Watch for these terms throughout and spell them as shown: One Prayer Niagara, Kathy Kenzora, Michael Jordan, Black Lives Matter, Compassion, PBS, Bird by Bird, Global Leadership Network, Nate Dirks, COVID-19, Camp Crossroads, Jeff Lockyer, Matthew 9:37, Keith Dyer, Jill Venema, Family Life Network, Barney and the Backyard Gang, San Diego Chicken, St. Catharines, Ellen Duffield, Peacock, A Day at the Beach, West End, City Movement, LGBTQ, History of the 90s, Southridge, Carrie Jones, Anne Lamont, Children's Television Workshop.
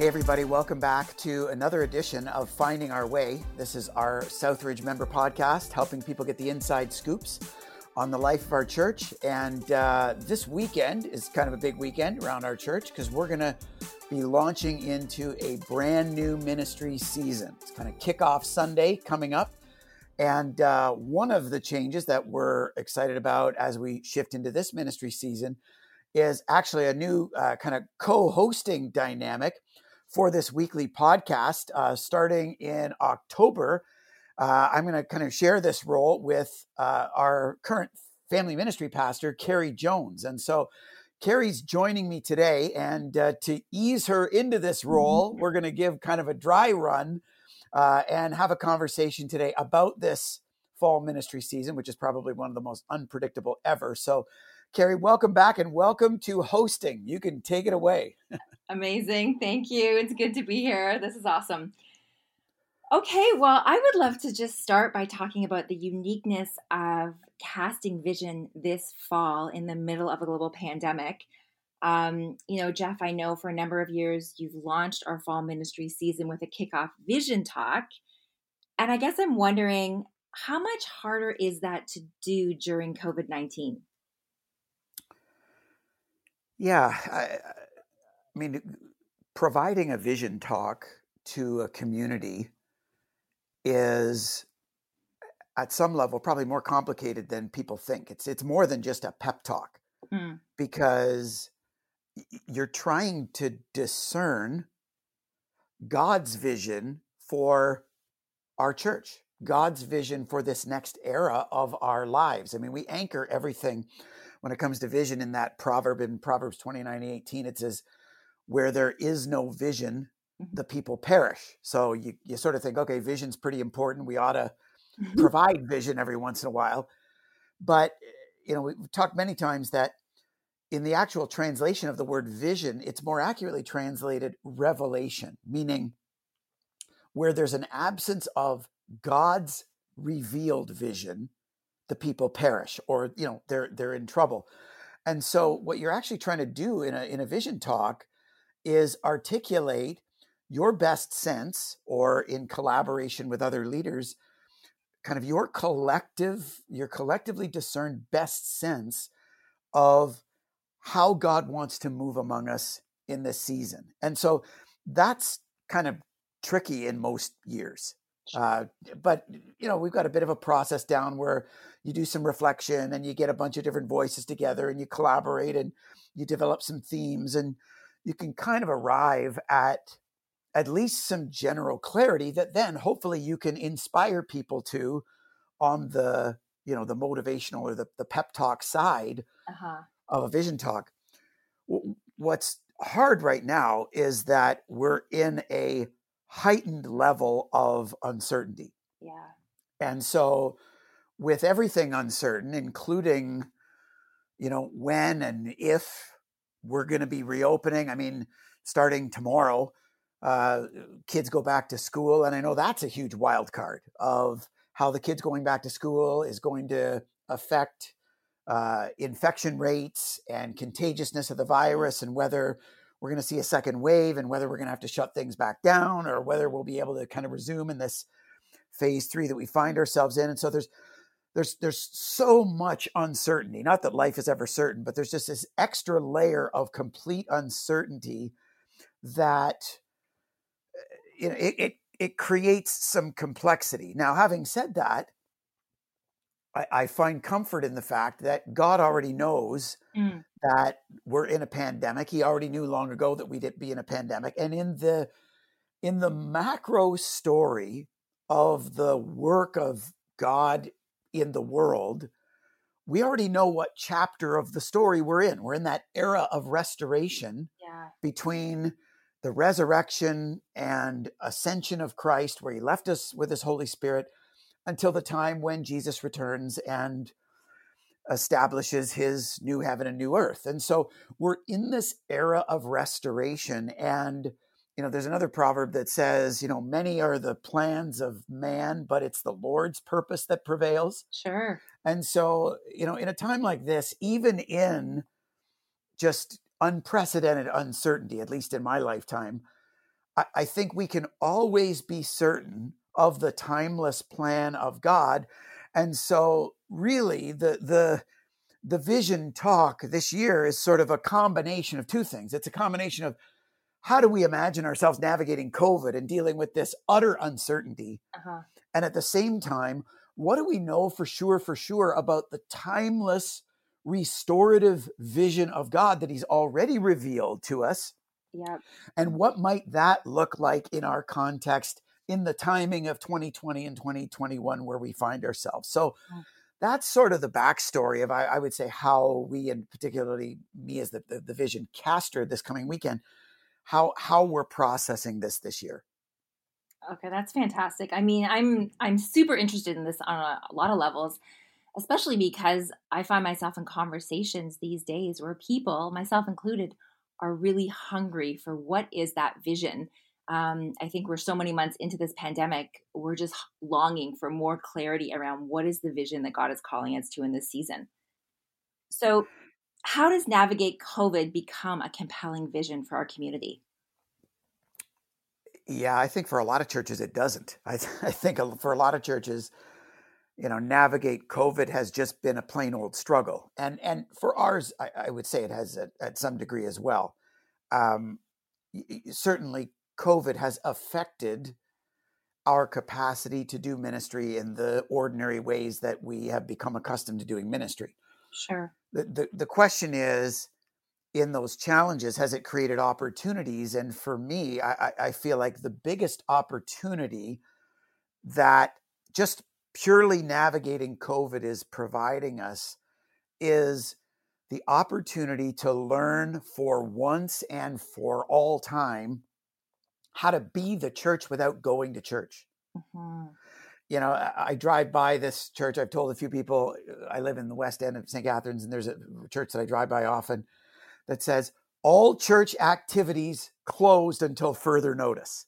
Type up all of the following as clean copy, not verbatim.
Hey everybody, welcome back to another edition of Finding Our Way. This is our Southridge member podcast, helping people get the inside scoops on the life of our church. And this weekend is kind of a big weekend around our church because we're going to be launching into a brand new ministry season. It's kind of kickoff Sunday coming up. And one of the changes that we're excited about as we shift into this ministry season is actually a new kind of co-hosting dynamic for this weekly podcast. Starting in October, I'm going to kind of share this role with our current family ministry pastor, Carrie Jones. And so Carrie's joining me today, and to ease her into this role, we're going to give kind of a dry run and have a conversation today about this fall ministry season, which is probably one of the most unpredictable ever. So Carrie, welcome back and welcome to hosting. You can take it away. Amazing. Thank you. It's good to be here. This is awesome. Okay, well, I would love to just start by talking about the uniqueness of casting vision this fall in the middle of a global pandemic. You know, Jeff, I know for a number of years you've launched our fall ministry season with a kickoff vision talk. And I guess I'm wondering, how much harder is that to do during COVID-19? Yeah, I mean, providing a vision talk to a community is at some level probably more complicated than people think. It's more than just a pep talk because you're trying to discern God's vision for our church, God's vision for this next era of our lives. I mean, we anchor everything when it comes to vision in that proverb in Proverbs 29:18, it says, where there is no vision, the people perish. So you sort of think, okay, vision's pretty important. We ought to provide vision every once in a while. But, you know, we've talked many times that in the actual translation of the word vision, it's more accurately translated revelation, meaning where there's an absence of God's revealed vision, the people perish, or, you know, they're in trouble. And so what you're actually trying to do in a vision talk is articulate your best sense, or in collaboration with other leaders, kind of your collectively discerned best sense of how God wants to move among us in this season. And so that's kind of tricky in most years. But, you know, we've got a bit of a process down where you do some reflection and you get a bunch of different voices together and you collaborate and you develop some themes, and you can kind of arrive at least some general clarity that then hopefully you can inspire people to on the, you know, the motivational or the pep talk side of a vision talk. What's hard right now is that we're in a heightened level of uncertainty. Yeah. And so with everything uncertain, including, you know, when and if we're going to be reopening, I mean, starting tomorrow, kids go back to school. And I know that's a huge wild card of how the kids going back to school is going to affect infection rates and contagiousness of the virus, and whether we're going to see a second wave, and whether we're going to have to shut things back down, or whether we'll be able to kind of resume in this phase three that we find ourselves in. And so there's so much uncertainty, not that life is ever certain, but there's just this extra layer of complete uncertainty that, you know, it creates some complexity. Now, having said that, I find comfort in the fact that God already knows that we're in a pandemic. He already knew long ago that we'd be in a pandemic. And in the macro story of the work of God in the world, we already know what chapter of the story we're in. We're in that era of restoration between the resurrection and ascension of Christ, where he left us with his Holy Spirit, until the time when Jesus returns and establishes his new heaven and new earth. And so we're in this era of restoration. And, you know, there's another proverb that says, you know, many are the plans of man, but it's the Lord's purpose that prevails. Sure. And so, you know, in a time like this, even in just unprecedented uncertainty, at least in my lifetime, I think we can always be certain of the timeless plan of God. And so really the vision talk this year is sort of a combination of two things. It's a combination of how do we imagine ourselves navigating COVID and dealing with this utter uncertainty? Uh-huh. And at the same time, what do we know for sure about the timeless restorative vision of God that he's already revealed to us? Yeah. And what might that look like in our context in the timing of 2020 and 2021 where we find ourselves? So that's sort of the backstory of, I would say, how we, and particularly me as the vision caster this coming weekend, how we're processing this year. Okay, that's fantastic. I mean, I'm super interested in this on a lot of levels, especially because I find myself in conversations these days where people, myself included, are really hungry for what is that vision. I think we're so many months into this pandemic, we're just longing for more clarity around what is the vision that God is calling us to in this season. So how does Navigate COVID become a compelling vision for our community? Yeah, I think for a lot of churches, it doesn't. I think for a lot of churches, Navigate COVID has just been a plain old struggle. And for ours, I would say it has at some degree as well. Certainly, COVID has affected our capacity to do ministry in the ordinary ways that we have become accustomed to doing ministry. Sure. The question is, in those challenges, has it created opportunities? And for me, I feel like the biggest opportunity that just purely navigating COVID is providing us is the opportunity to learn for once and for all time how to be the church without going to church. Mm-hmm. I drive by this church. I've told a few people, I live in the West End of St. Catharines, and there's a church that I drive by often that says, all church activities closed until further notice.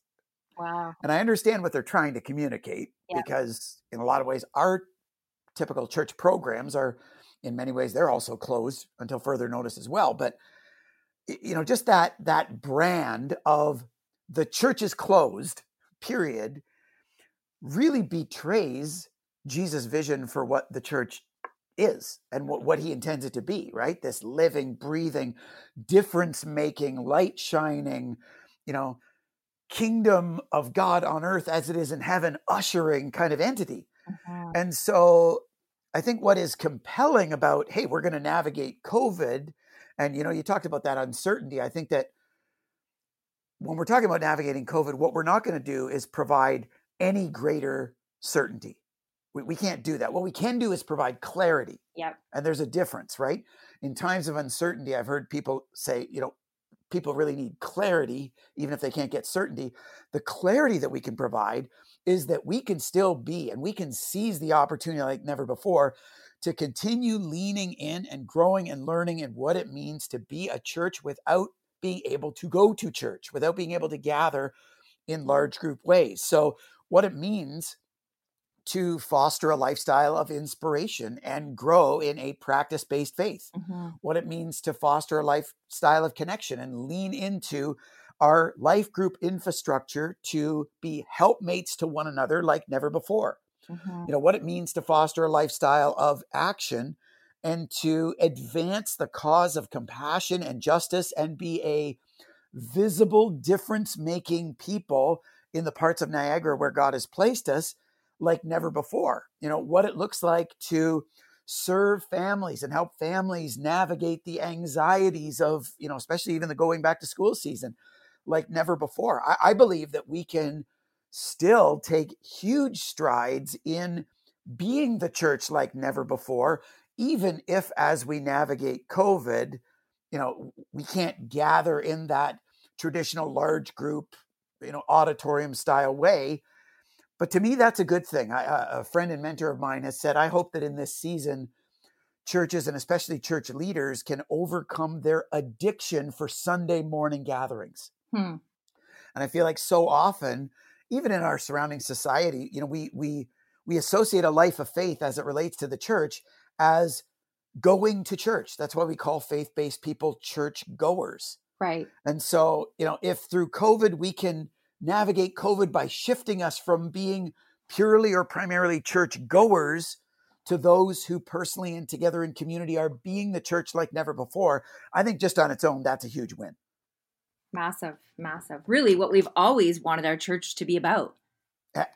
Wow. And I understand what they're trying to communicate, yeah, because in a lot of ways, our typical church programs are, in many ways, they're also closed until further notice as well. But, just that brand of the church is closed, period, really betrays Jesus' vision for what the church is and what he intends it to be, right? This living, breathing, difference-making, light-shining, kingdom of God on earth as it is in heaven, ushering kind of entity. Uh-huh. And so I think what is compelling about, hey, we're going to navigate COVID. And, you talked about that uncertainty. I think that when we're talking about navigating COVID, what we're not going to do is provide any greater certainty. We can't do that. What we can do is provide clarity. Yep. And there's a difference, right? In times of uncertainty, I've heard people say, people really need clarity, even if they can't get certainty. The clarity that we can provide is that we can still be, and we can seize the opportunity like never before to continue leaning in and growing and learning and what it means to be a church without being able to go to church, without being able to gather in large group ways. So what it means to foster a lifestyle of inspiration and grow in a practice-based faith. Mm-hmm. What it means to foster a lifestyle of connection and lean into our life group infrastructure to be helpmates to one another like never before. Mm-hmm. What it means to foster a lifestyle of action and to advance the cause of compassion and justice and be a visible difference-making people in the parts of Niagara where God has placed us like never before. What it looks like to serve families and help families navigate the anxieties of, especially even the going back to school season like never before. I believe that we can still take huge strides in being the church like never before, even if as we navigate COVID, we can't gather in that traditional large group, auditorium style way. But to me, that's a good thing. A friend and mentor of mine has said, I hope that in this season, churches and especially church leaders can overcome their addiction for Sunday morning gatherings. Hmm. And I feel like so often, even in our surrounding society, we associate a life of faith as it relates to the church as going to church. That's why we call faith-based people church goers. Right. And so, you know, if through COVID we can navigate COVID by shifting us from being purely or primarily church goers to those who personally and together in community are being the church like never before, I think just on its own, that's a huge win. Massive, massive. Really what we've always wanted our church to be about.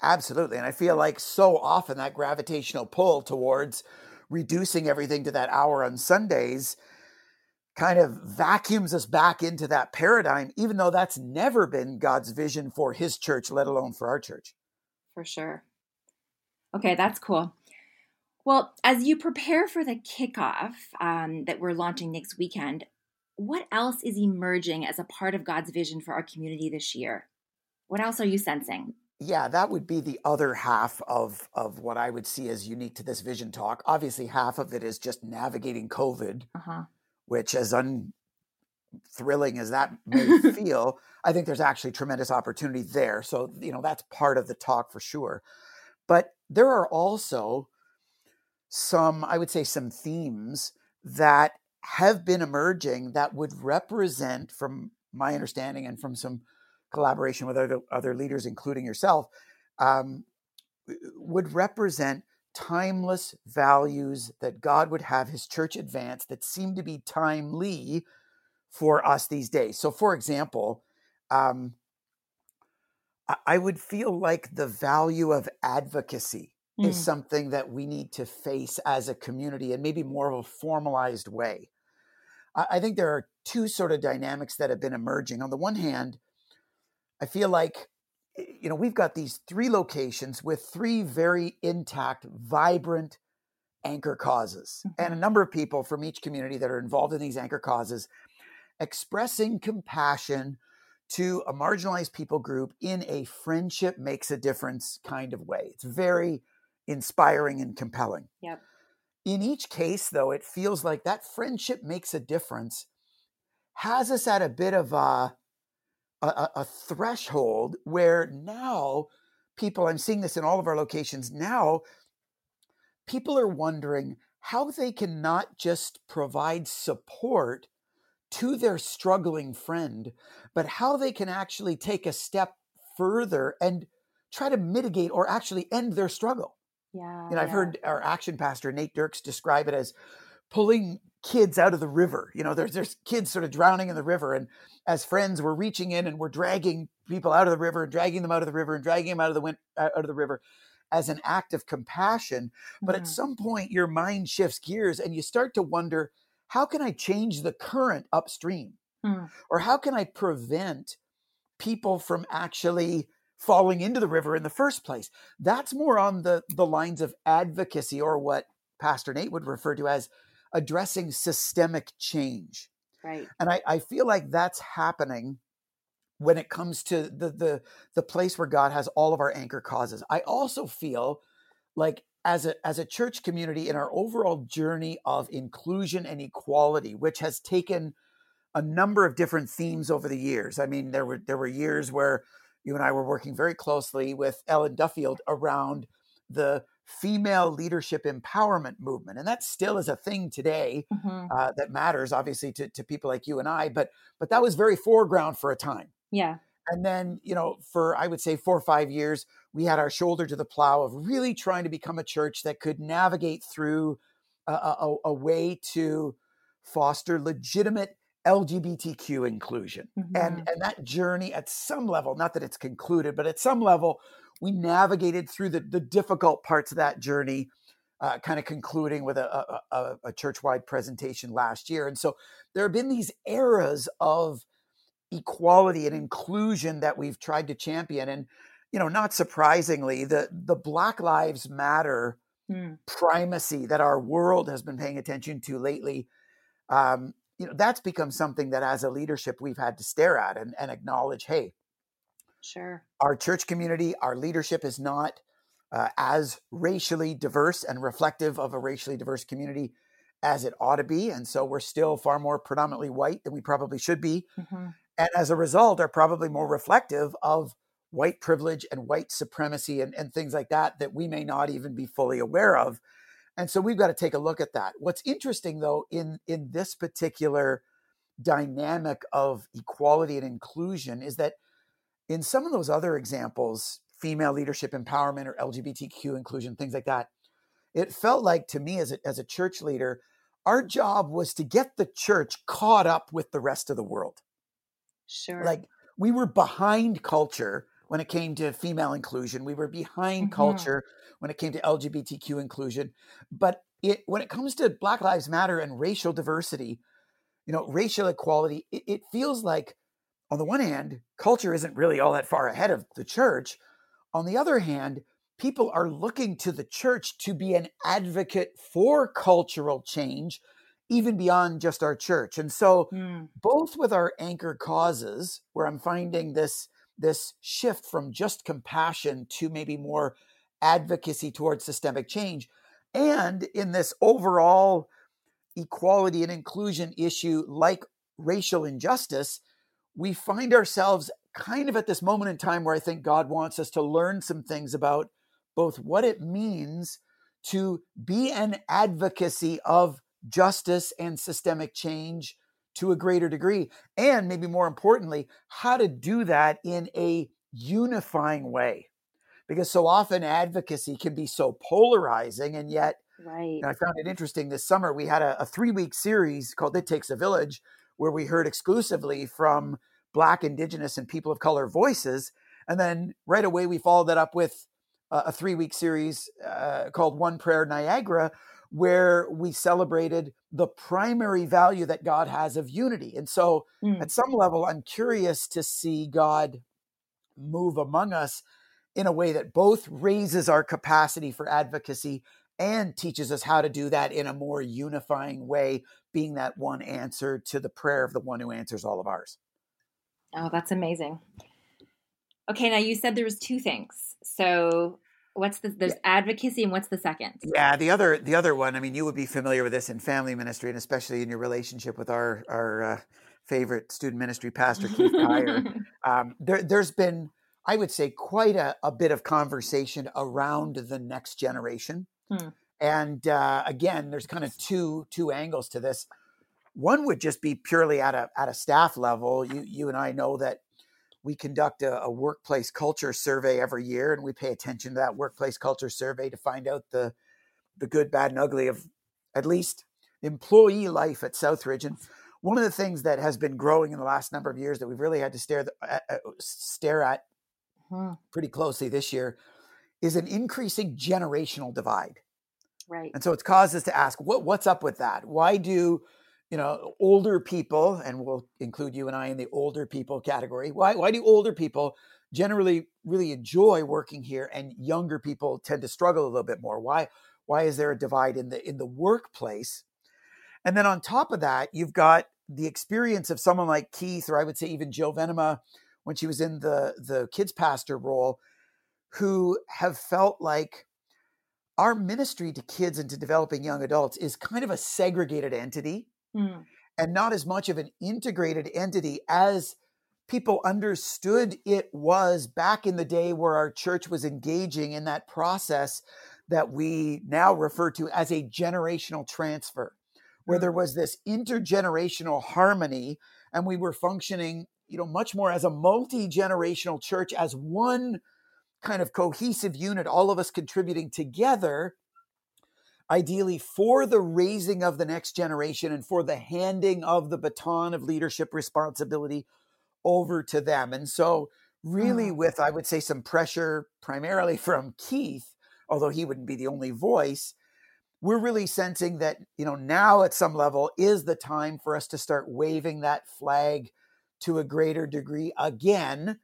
Absolutely. And I feel like so often that gravitational pull towards reducing everything to that hour on Sundays kind of vacuums us back into that paradigm, even though that's never been God's vision for his church, let alone for our church. For sure. Okay, that's cool. Well, as you prepare for the kickoff that we're launching next weekend, what else is emerging as a part of God's vision for our community this year? What else are you sensing? Yeah, that would be the other half of what I would see as unique to this vision talk. Obviously, half of it is just navigating COVID, which as thrilling as that may feel, I think there's actually tremendous opportunity there. So, you know, that's part of the talk for sure. But there are also some, I would say, some themes that have been emerging that would represent, from my understanding and from some collaboration with other leaders, including yourself, would represent timeless values that God would have his church advance that seem to be timely for us these days. So for example, I would feel like the value of advocacy is something that we need to face as a community in maybe more of a formalized way. I think there are two sort of dynamics that have been emerging. On the one hand, I feel like, you know, we've got these three locations with three very intact, vibrant anchor causes, and a number of people from each community that are involved in these anchor causes expressing compassion to a marginalized people group in a friendship makes a difference kind of way. It's very inspiring and compelling. Yep. In each case, though, it feels like that friendship makes a difference has us at a bit of a threshold where now people, I'm seeing this in all of our locations now, people are wondering how they can not just provide support to their struggling friend, but how they can actually take a step further and try to mitigate or actually end their struggle. Yeah, I've heard our action pastor, Nate Dirks, describe it as pulling kids out of the river. You know, there's kids sort of drowning in the river. And as friends, we're reaching in and we're dragging people out of the river, dragging them out of the river and dragging them out of the river as an act of compassion. But at some point, your mind shifts gears and you start to wonder, how can I change the current upstream? Or how can I prevent people from actually falling into the river in the first place? That's more on the lines of advocacy, or what Pastor Nate would refer to as addressing systemic change. Right. And I feel like that's happening when it comes to the place where God has all of our anchor causes. I also feel like as a church community in our overall journey of inclusion and equality, which has taken a number of different themes over the years. I mean, there were years where you and I were working very closely with Ellen Duffield around the female leadership empowerment movement. And that still is a thing today that matters, obviously, to people like you and I, but that was very foreground for a time. Yeah. And then, you know, for, I would say, 4 or 5 years, we had our shoulder to the plow of really trying to become a church that could navigate through a way to foster legitimate LGBTQ inclusion. And that journey at some level, not that it's concluded, but at some level, we navigated through the difficult parts of that journey, kind of concluding with a church-wide presentation last year. And so there have been these eras of equality and inclusion that we've tried to champion. And, you know, not surprisingly, the Black Lives Matter primacy that our world has been paying attention to lately, you know, that's become something that as a leadership, we've had to stare at and acknowledge, hey, sure, our church community, our leadership is not as racially diverse and reflective of a racially diverse community as it ought to be. And so we're still far more predominantly white than we probably should be. And as a result, are probably more reflective of white privilege and white supremacy and things like that we may not even be fully aware of. And so we've got to take a look at that. What's interesting, though, in this particular dynamic of equality and inclusion is that in some of those other examples, female leadership empowerment or LGBTQ inclusion, things like that, it felt like to me as a church leader, our job was to get the church caught up with the rest of the world. Sure. Like we were behind culture when it came to female inclusion. We were behind culture when it came to LGBTQ inclusion. But when it comes to Black Lives Matter and racial diversity, you know, racial equality, it feels like on the one hand, culture isn't really all that far ahead of the church. On the other hand, people are looking to the church to be an advocate for cultural change, even beyond just our church. And so both with our anchor causes, where I'm finding this shift from just compassion to maybe more advocacy towards systemic change, and in this overall equality and inclusion issue like racial injustice, we find ourselves kind of at this moment in time where I think God wants us to learn some things about both what it means to be an advocacy of justice and systemic change to a greater degree, and maybe more importantly, how to do that in a unifying way. Because so often advocacy can be so polarizing, and yet right. And I found it interesting this summer, we had a 3-week series called It Takes a Village, where we heard exclusively from Black, Indigenous, and people of color voices. And then right away, we followed that up with a 3-week series called One Prayer Niagara, where we celebrated the primary value that God has of unity. And so at some level, I'm curious to see God move among us in a way that both raises our capacity for advocacy and teaches us how to do that in a more unifying way, being that one answer to the prayer of the one who answers all of ours. Oh, that's amazing. Okay, now you said there was 2 things. So what's there's advocacy, and what's the second? Yeah, the other one, I mean, you would be familiar with this in family ministry, and especially in your relationship with our favorite student ministry pastor, Keith Dyer. There's been, I would say, quite a bit of conversation around the next generation. And again, there's kind of two angles to this. One would just be purely at a staff level. You and I know that we conduct a workplace culture survey every year, and we pay attention to that workplace culture survey to find out the good, bad, and ugly of at least employee life at Southridge. And one of the things that has been growing in the last number of years that we've really had to stare at pretty closely this year is an increasing generational divide. Right. And so it's caused us to ask, what's up with that? Why do, you know, older people, and we'll include you and I in the older people category, why do older people generally really enjoy working here and younger people tend to struggle a little bit more? Why is there a divide in the workplace? And then on top of that, you've got the experience of someone like Keith, or I would say even Jill Venema when she was in the kids pastor role, who have felt like our ministry to kids and to developing young adults is kind of a segregated entity and not as much of an integrated entity as people understood it was back in the day, where our church was engaging in that process that we now refer to as a generational transfer, where there was this intergenerational harmony, and we were functioning, you know, much more as a multi-generational church, as one kind of cohesive unit, all of us contributing together, ideally for the raising of the next generation and for the handing of the baton of leadership responsibility over to them. And so really with, I would say, some pressure primarily from Keith, although he wouldn't be the only voice, we're really sensing that, you know, now at some level is the time for us to start waving that flag to a greater degree again.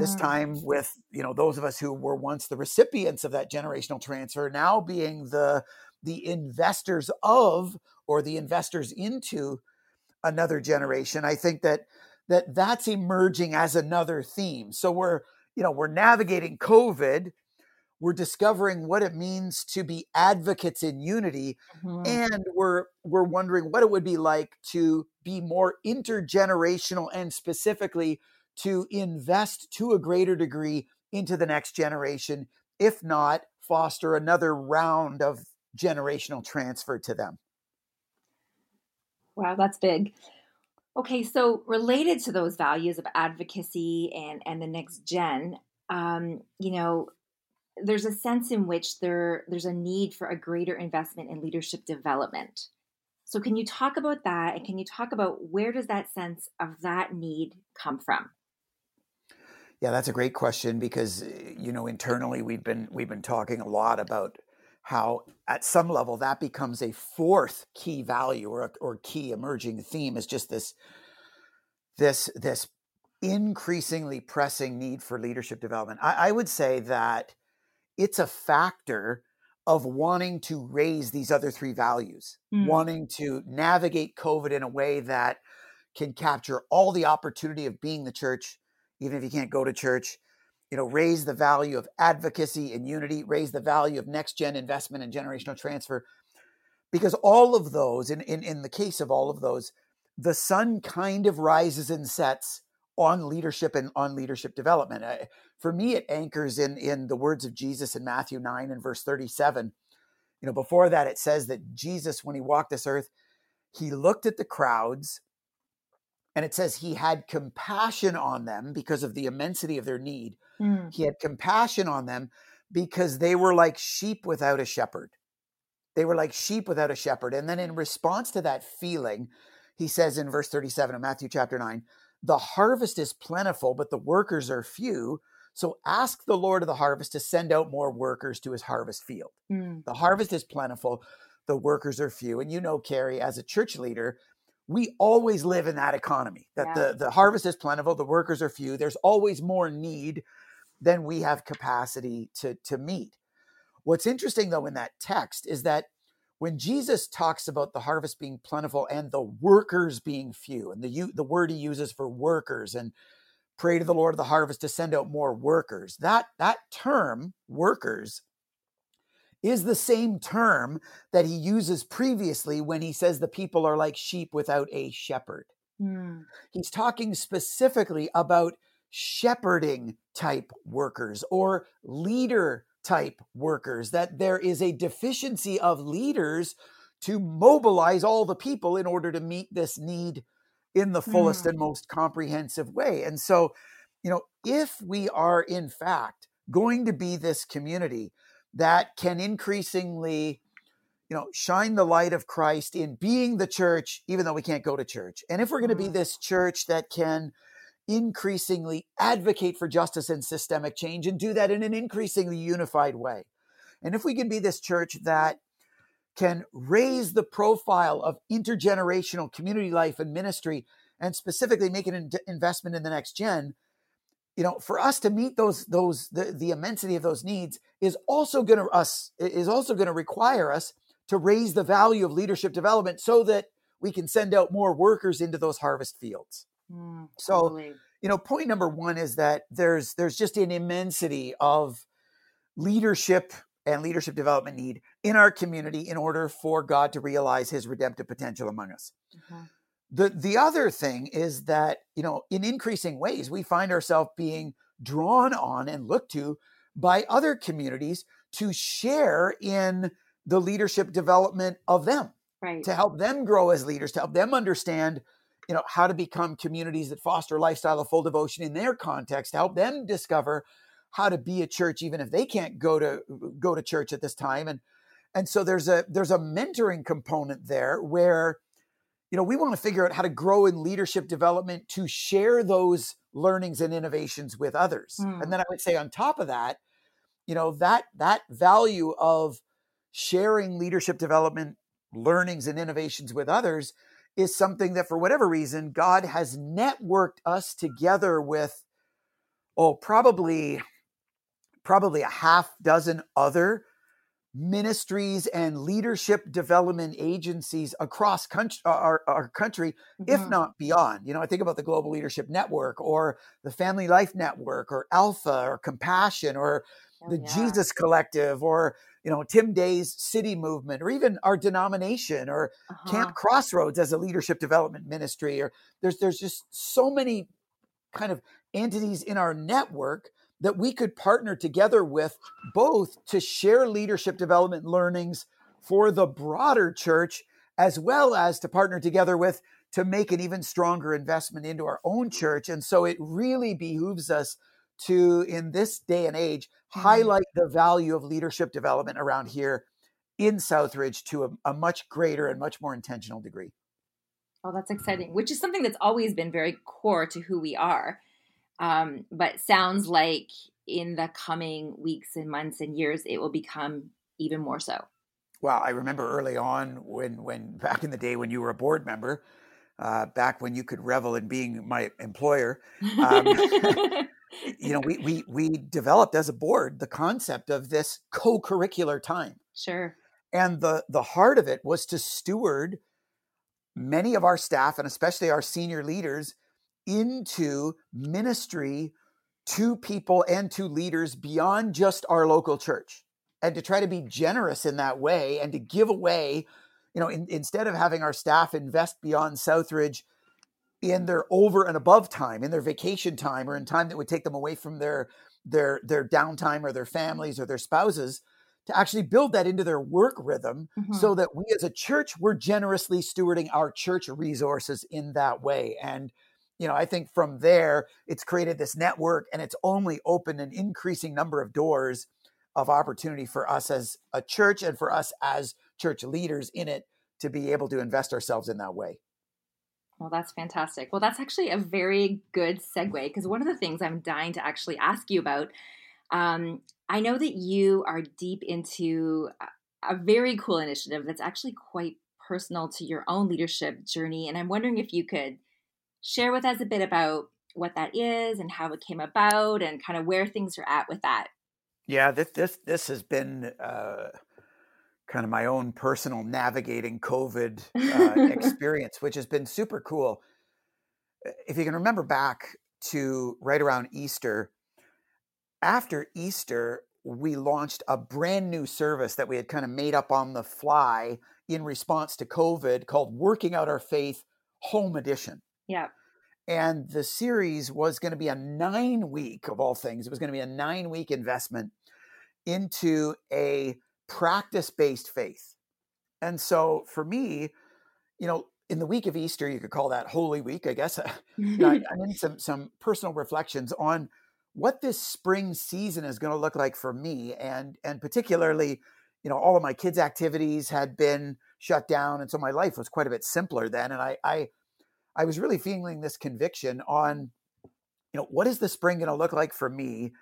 This time with, you know, those of us who were once the recipients of that generational transfer now being the investors of, or the investors into, another generation. I think that's emerging as another theme. So we're navigating COVID, we're discovering what it means to be advocates in unity, and we're wondering what it would be like to be more intergenerational, and specifically to invest to a greater degree into the next generation, if not foster another round of generational transfer to them. Wow, that's big. Okay, so related to those values of advocacy and the next gen, there's a sense in which there's a need for a greater investment in leadership development. So can you talk about that? And can you talk about where does that sense of that need come from? Yeah, that's a great question because, internally we've been talking a lot about how at some level that becomes a fourth key value or key emerging theme is just this increasingly pressing need for leadership development. I would say that it's a factor of wanting to raise these other three values, wanting to navigate COVID in a way that can capture all the opportunity of being the church, even if you can't go to church, raise the value of advocacy and unity, raise the value of next-gen investment and generational transfer. Because all of those, in the case of all of those, the sun kind of rises and sets on leadership and on leadership development. For me, it anchors in the words of Jesus in Matthew 9 and verse 37. Before that, it says that Jesus, when he walked this earth, he looked at the crowds and it says he had compassion on them because of the immensity of their need. Mm. He had compassion on them because they were like sheep without a shepherd. And then in response to that feeling, he says in verse 37 of Matthew chapter 9, "The harvest is plentiful, but the workers are few. So ask the Lord of the harvest to send out more workers to his harvest field." Mm. The harvest is plentiful, the workers are few. And Carrie, as a church leader, we always live in that economy, that the harvest is plentiful, the workers are few. There's always more need than we have capacity to meet. What's interesting, though, in that text is that when Jesus talks about the harvest being plentiful and the workers being few, and the word he uses for workers and pray to the Lord of the harvest to send out more workers, that term, workers, is the same term that he uses previously when he says the people are like sheep without a shepherd. Mm. He's talking specifically about shepherding type workers or leader type workers, that there is a deficiency of leaders to mobilize all the people in order to meet this need in the fullest and most comprehensive way. And so, if we are in fact going to be this community that can increasingly, shine the light of Christ in being the church, even though we can't go to church, and if we're going to be this church that can increasingly advocate for justice and systemic change and do that in an increasingly unified way, and if we can be this church that can raise the profile of intergenerational community life and ministry and specifically make an investment in the next gen, for us to meet the immensity of those needs is also going to require us to raise the value of leadership development so that we can send out more workers into those harvest fields. Mm, totally. So, point number one is that there's just an immensity of leadership and leadership development need in our community in order for God to realize his redemptive potential among us. Mm-hmm. The other thing is that, in increasing ways, we find ourselves being drawn on and looked to by other communities to share in the leadership development of them, right, to help them grow as leaders, to help them understand how to become communities that foster a lifestyle of full devotion in their context, to help them discover how to be a church, even if they can't go to church at this time. And so there's a mentoring component there where, we want to figure out how to grow in leadership development to share those learnings and innovations with others. Mm. And then I would say on top of that, that value of sharing leadership development learnings and innovations with others is something that, for whatever reason, God has networked us together with, probably a half dozen other ministries and leadership development agencies across our country, if not beyond. I think about the Global Leadership Network or the Family Life Network or Alpha or Compassion or Jesus Collective or Tim Day's City Movement, or even our denomination, or Camp Crossroads as a leadership development ministry, or there's just so many kind of entities in our network that we could partner together with, both to share leadership development learnings for the broader church, as well as to partner together with to make an even stronger investment into our own church. And so it really behooves us to, in this day and age, highlight the value of leadership development around here in Southridge to a much greater and much more intentional degree. Oh, that's exciting, which is something that's always been very core to who we are. But sounds like in the coming weeks and months and years, it will become even more so. Well, I remember early on when back in the day when you were a board member, back when you could revel in being my employer, you know, we developed as a board the concept of this co-curricular time. Sure. And the heart of it was to steward many of our staff and especially our senior leaders into ministry to people and to leaders beyond just our local church, and to try to be generous in that way and to give away, you know, instead of having our staff invest beyond Southridge in their over and above time, in their vacation time, or in time that would take them away from their downtime or their families or their spouses, to actually build that into their work rhythm so that we as a church, we're generously stewarding our church resources in that way. And, you know, I think from there, it's created this network, and it's only opened an increasing number of doors of opportunity for us as a church and for us as church leaders in it to be able to invest ourselves in that way. Well, that's fantastic. Well, that's actually a very good segue, because one of the things I'm dying to actually ask you about, I know that you are deep into a very cool initiative that's actually quite personal to your own leadership journey. And I'm wondering if you could share with us a bit about what that is and how it came about and kind of where things are at with that. Yeah, this has been kind of my own personal navigating COVID experience, which has been super cool. If you can remember back to right around Easter, after Easter, we launched a brand new service that we had kind of made up on the fly in response to COVID called Working Out Our Faith Home Edition. Yeah. And the series was going to be a 9-week, of all things, it was going to be a 9-week investment into a practice-based faith. And so for me, you know, in the week of Easter, you could call that Holy Week, I guess. I'm in some personal reflections on what this spring season is going to look like for me. And particularly, you know, all of my kids' activities had been shut down. And so my life was quite a bit simpler then. And I was really feeling this conviction on, you know, what is the spring going to look like for me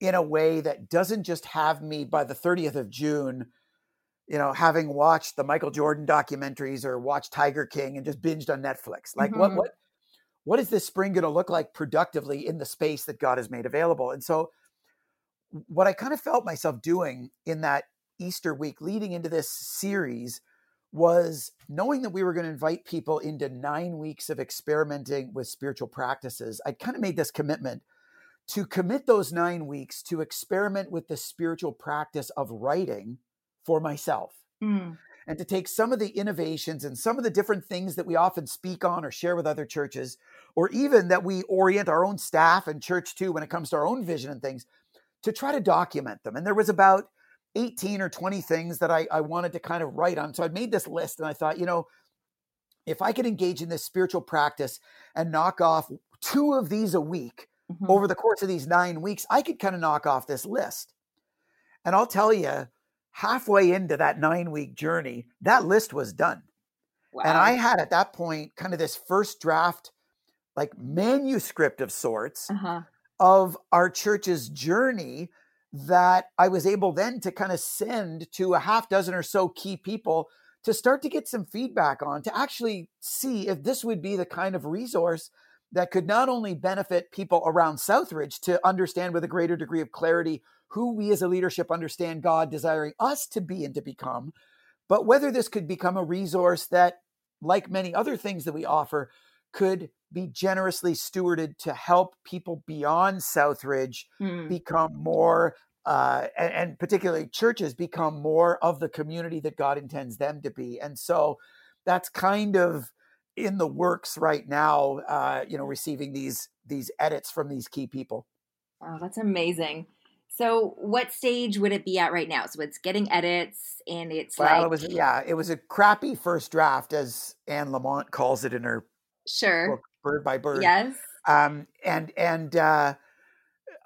in a way that doesn't just have me by the 30th of June, you know, having watched the Michael Jordan documentaries or watched Tiger King and just binged on Netflix. Like what is this spring going to look like productively in the space that God has made available? And so what I kind of felt myself doing in that Easter week leading into this series was knowing that we were going to invite people into 9 weeks of experimenting with spiritual practices. I kind of made this commitment to commit those 9 weeks to experiment with the spiritual practice of writing for myself. And to take some of the innovations and some of the different things that we often speak on or share with other churches, or even that we orient our own staff and church to when it comes to our own vision and things, to try to document them. And there was about 18 or 20 things that I wanted to kind of write on. So I made this list and I thought, you know, if I could engage in this spiritual practice and knock off 2 of these a week over the course of these 9 weeks, I could kind of knock off this list. And I'll tell you, halfway into that 9-week journey, that list was done. Wow. And I had at that point kind of this first draft, like manuscript of sorts of our church's journey that I was able then to kind of send to a half dozen or so key people to start to get some feedback on, to actually see if this would be the kind of resource that could not only benefit people around Southridge to understand with a greater degree of clarity who we as a leadership understand God desiring us to be and to become, but whether this could become a resource that, like many other things that we offer, could be generously stewarded to help people beyond Southridge become more, and particularly churches become more of the community that God intends them to be. And so that's kind of in the works right now, you know, receiving these edits from these key people. Wow, that's amazing. So what stage would it be at right now? So it's getting edits and it's it was a crappy first draft, as Anne Lamont calls it in her book, Bird by Bird. Yes. And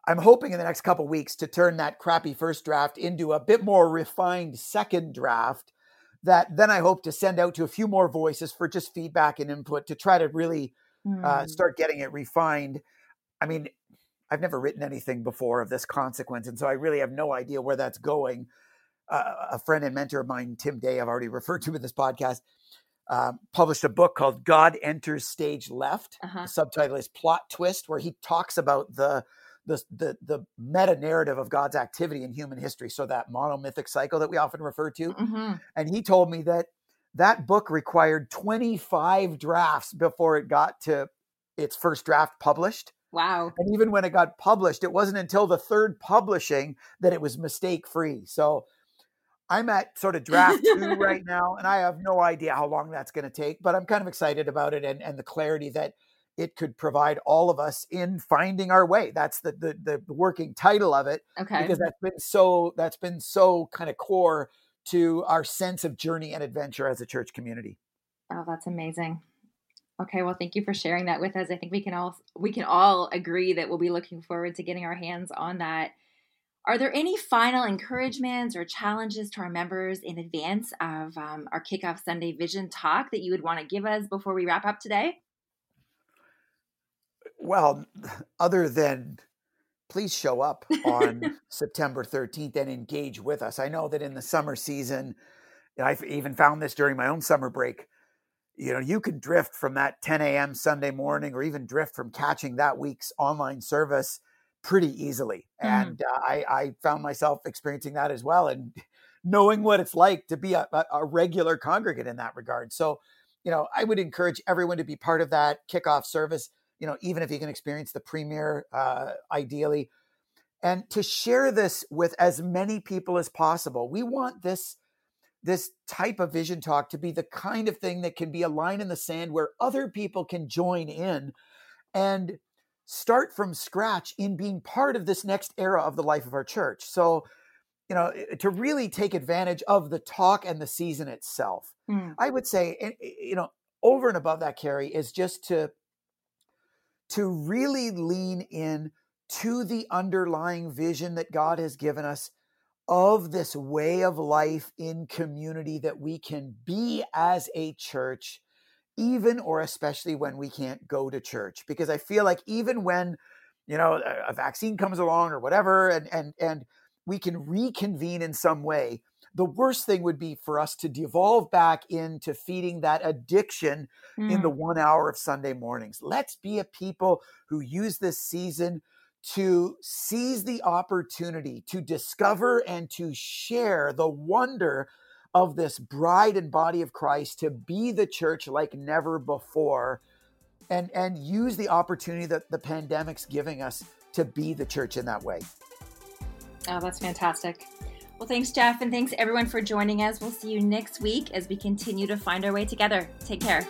I'm hoping in the next couple of weeks to turn that crappy first draft into a bit more refined second draft that then I hope to send out to a few more voices for just feedback and input to try to really start getting it refined. I mean, I've never written anything before of this consequence, and so I really have no idea where that's going. A friend and mentor of mine, Tim Day, I've already referred to in this podcast, published a book called God Enters Stage Left. The subtitle is Plot Twist, where he talks about the meta-narrative of God's activity in human history, so that monomythic cycle that we often refer to. And he told me that that book required 25 drafts before it got to its first draft published. Wow. And even when it got published, it wasn't until the third publishing that it was mistake-free. So I'm at sort of draft 2 right now, and I have no idea how long that's going to take, but I'm kind of excited about it and the clarity that it could provide all of us in finding our way. That's the working title of it. Okay. Because that's been so kind of core to our sense of journey and adventure as a church community. Oh, that's amazing. Okay, well, thank you for sharing that with us. I think we can all agree that we'll be looking forward to getting our hands on that. Are there any final encouragements or challenges to our members in advance of our Kickoff Sunday Vision Talk that you would want to give us before we wrap up today? Well, other than please show up on September 13th and engage with us. I know that in the summer season, and I've even found this during my own summer break, you know, you can drift from that 10 a.m. Sunday morning, or even drift from catching that week's online service pretty easily. And I found myself experiencing that as well, and knowing what it's like to be a regular congregant in that regard. So, you know, I would encourage everyone to be part of that kickoff service, you know, even if you can experience the premiere, ideally, and to share this with as many people as possible. We want this type of vision talk to be the kind of thing that can be a line in the sand where other people can join in and start from scratch in being part of this next era of the life of our church. So, you know, to really take advantage of the talk and the season itself, I would say, you know, over and above that, Carrie, is just to really lean in to the underlying vision that God has given us of this way of life in community that we can be as a church, even or especially when we can't go to church. Because I feel like even when, you know, a vaccine comes along or whatever, and we can reconvene in some way, the worst thing would be for us to devolve back into feeding that addiction in the 1 hour of Sunday mornings. Let's be a people who use this season to seize the opportunity to discover and to share the wonder of this bride and body of Christ, to be the church like never before, and use the opportunity that the pandemic's giving us to be the church in that way. Oh, that's fantastic. Well, thanks, Jeff, and thanks everyone for joining us. We'll see you next week as we continue to find our way together. Take care.